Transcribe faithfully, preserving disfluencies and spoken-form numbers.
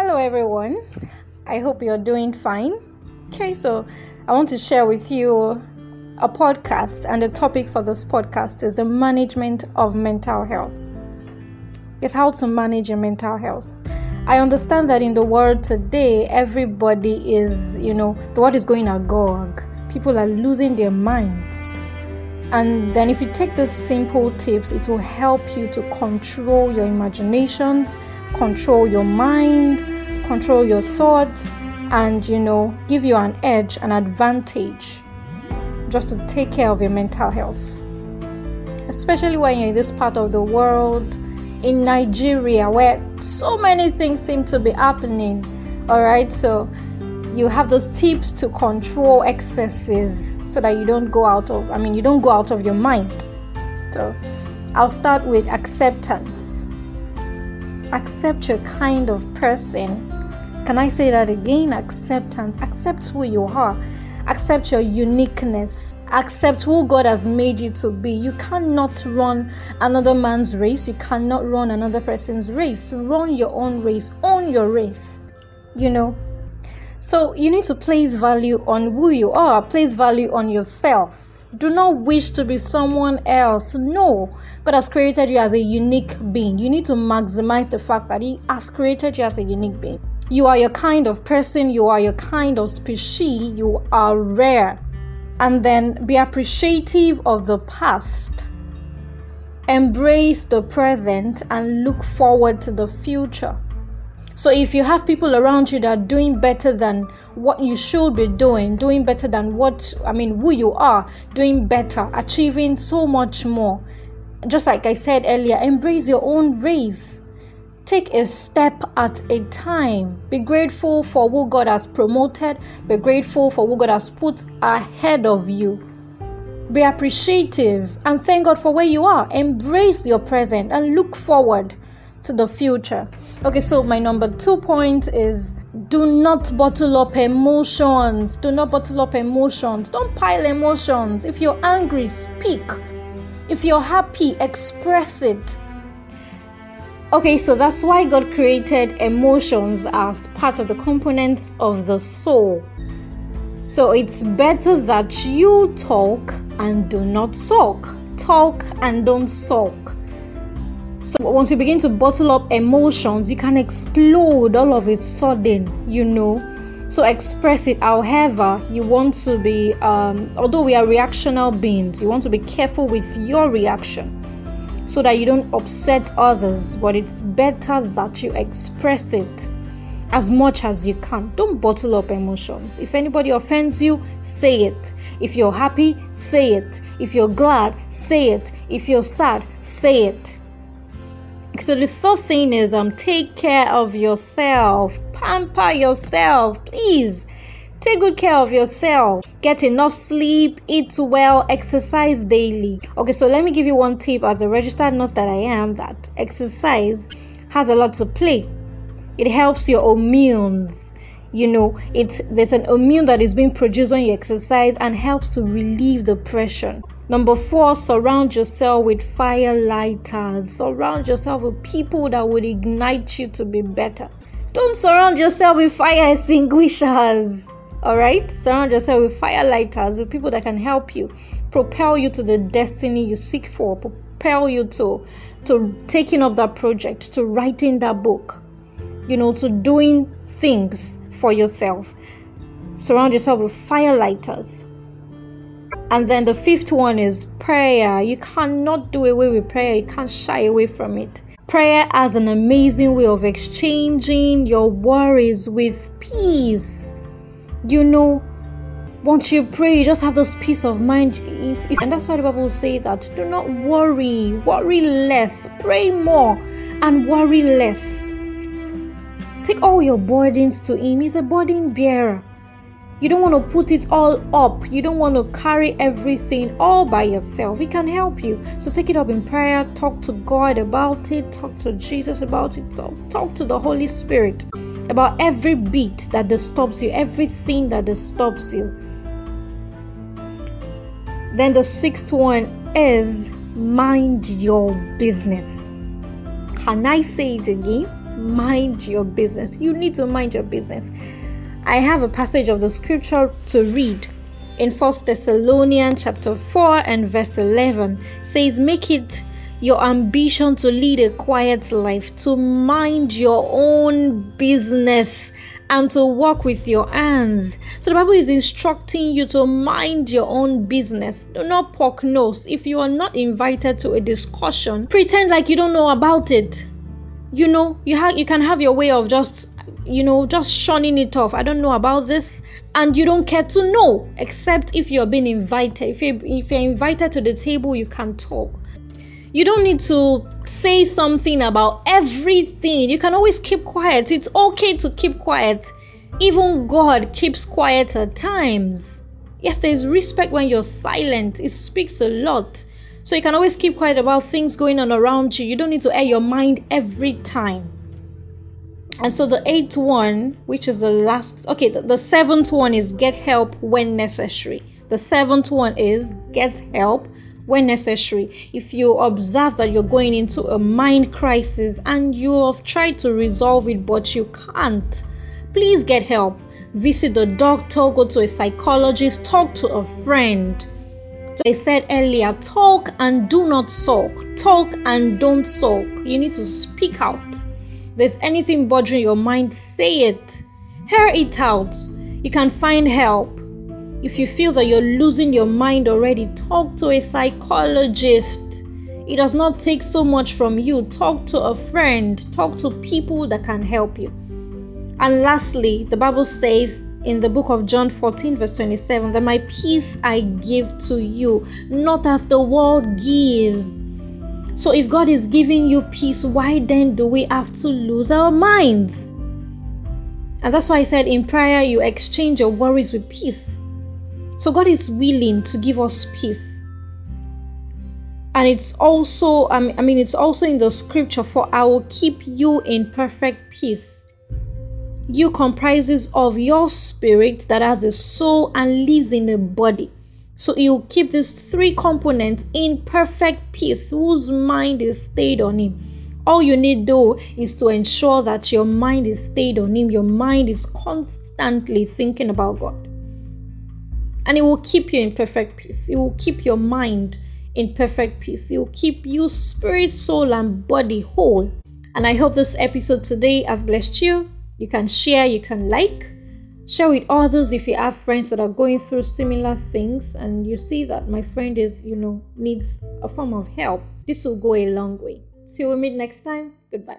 Hello everyone, I hope you're doing fine. Okay, so I want to share with you a podcast, and the topic for this podcast is the management of mental health. It's how to manage your mental health. I understand that in the world today, everybody is, you know, the world is going agog. People are losing their minds. And then if you take the simple tips, it will help you to control your imaginations, control your mind, control your thoughts, and, you know, give you an edge, an advantage, just to take care of your mental health. Especially when you're in this part of the world, in Nigeria, where so many things seem to be happening. All right, so you have those tips to control excesses so that you don't go out of, I mean, you don't go out of your mind. So I'll start with acceptance. Accept your kind of person. Can I say that again? Acceptance. Accept who you are. Accept your uniqueness. Accept who God has made you to be. You cannot run another man's race. You cannot run another person's race. Run your own race. Own your race. You know? So you need to place value on who you are. Place value on yourself. Do not wish to be someone else. No. God has created you as a unique being. You need to maximize the fact that He has created you as a unique being. You are your kind of person, you are your kind of species, you are rare. And then be appreciative of the past. Embrace the present and look forward to the future. So if you have people around you that are doing better than what you should be doing, doing better than what, I mean, who you are, doing better, achieving so much more. Just like I said earlier, embrace your own race. Take a step at a time. Be grateful for what God has promoted. Be grateful for what God has put ahead of you. Be appreciative and thank God for where you are. Embrace your present and look forward to the future. Okay, so my number two point is do not bottle up emotions. Do not bottle up emotions. Don't pile emotions. If you're angry, speak. If you're happy, express it. Okay, so that's why God created emotions as part of the components of the soul. So it's better that you talk and do not sulk. Talk and don't sulk. So once you begin to bottle up emotions, you can explode all of a sudden, you know. So express it however you want to be, um, although we are reactional beings, you want to be careful with your reaction, so that you don't upset others, but it's better that you express it as much as you can. Don't bottle up emotions. If anybody offends you, say it. If you're happy, say it. If you're glad, say it. If you're sad, say it. So the third thing is um, take care of yourself. Pamper yourself, please. Take good care of yourself. Get enough sleep, eat well, exercise daily. Okay, so let me give you one tip as a registered nurse that I am, that exercise has a lot to play. It helps your hormones. You know, it's, there's an hormone that is being produced when you exercise and helps to relieve depression. Number four, surround yourself with fire lighters. Surround yourself with people that would ignite you to be better. Don't surround yourself with fire extinguishers. Alright, surround yourself with firelighters, with people that can help you, propel you to the destiny you seek for, propel you to to taking up that project, to writing that book, you know, to doing things for yourself. Surround yourself with firelighters. And then the fifth one is prayer. You cannot do away with prayer. You can't shy away from it. Prayer as an amazing way of exchanging your worries with peace. You know, once you pray, you just have this peace of mind. If, if, and that's why the Bible says that do not worry, worry less, pray more, and worry less. Take all your burdens to Him. He's a burden bearer. You don't want to put it all up. You don't want to carry everything all by yourself. He can help you. So take it up in prayer. Talk to God about it. Talk to Jesus about it. Talk, talk to the Holy Spirit about every beat that disturbs you, everything that disturbs you. Then the sixth one is mind your business. Can I say it again? mind your business. You need to mind your business. I have a passage of the scripture to read in First Thessalonians chapter four and verse eleven. Says, make it your ambition to lead a quiet life, to mind your own business, and to work with your hands. So the Bible is instructing you to mind your own business. Do not poke nose. If you are not invited to a discussion, pretend like you don't know about it. You know, you have you can have your way of just, you know, just shunning it off. I don't know about this. And you don't care to know, except if you're being invited. If you if you're invited to the table, you can talk. You don't need to say something about everything. You can always keep quiet. It's okay to keep quiet. Even God keeps quiet at times. Yes, there is respect when you're silent. It speaks a lot. So you can always keep quiet about things going on around you. You don't need to air your mind every time. And so the eighth one, which is the last, okay, the, the seventh one is get help when necessary. The seventh one is get help when necessary. If you observe that you're going into a mind crisis and you have tried to resolve it but you can't, please get help. Visit the doctor, go to a psychologist, talk to a friend. I said earlier, talk and do not sulk. Talk and don't sulk. You need to speak out. If there's anything bothering your mind, say it. Hear it out. You can find help. If you feel that you're losing your mind already, talk to a psychologist. It does not take so much from you. Talk to a friend. Talk to people that can help you. And lastly, the Bible says in the book of John fourteen verse twenty-seven that my peace I give to you, not as the world gives. So if God is giving you peace, why then do we have to lose our minds? And that's why I said in prayer you exchange your worries with peace. So God is willing to give us peace. And it's also, I mean, it's also in the scripture, for I will keep you in perfect peace. You comprises of your spirit that has a soul and lives in a body. So he will keep these three components in perfect peace, whose mind is stayed on him. All you need though is to ensure that your mind is stayed on him. Your mind is constantly thinking about God. And it will keep you in perfect peace. It will keep your mind in perfect peace. It will keep you spirit, soul, and body whole. And I hope this episode today has blessed you. You can share, you can like, share with others if you have friends that are going through similar things and you see that my friend is, you know, needs a form of help. This will go a long way. See you, we meet next time. Goodbye.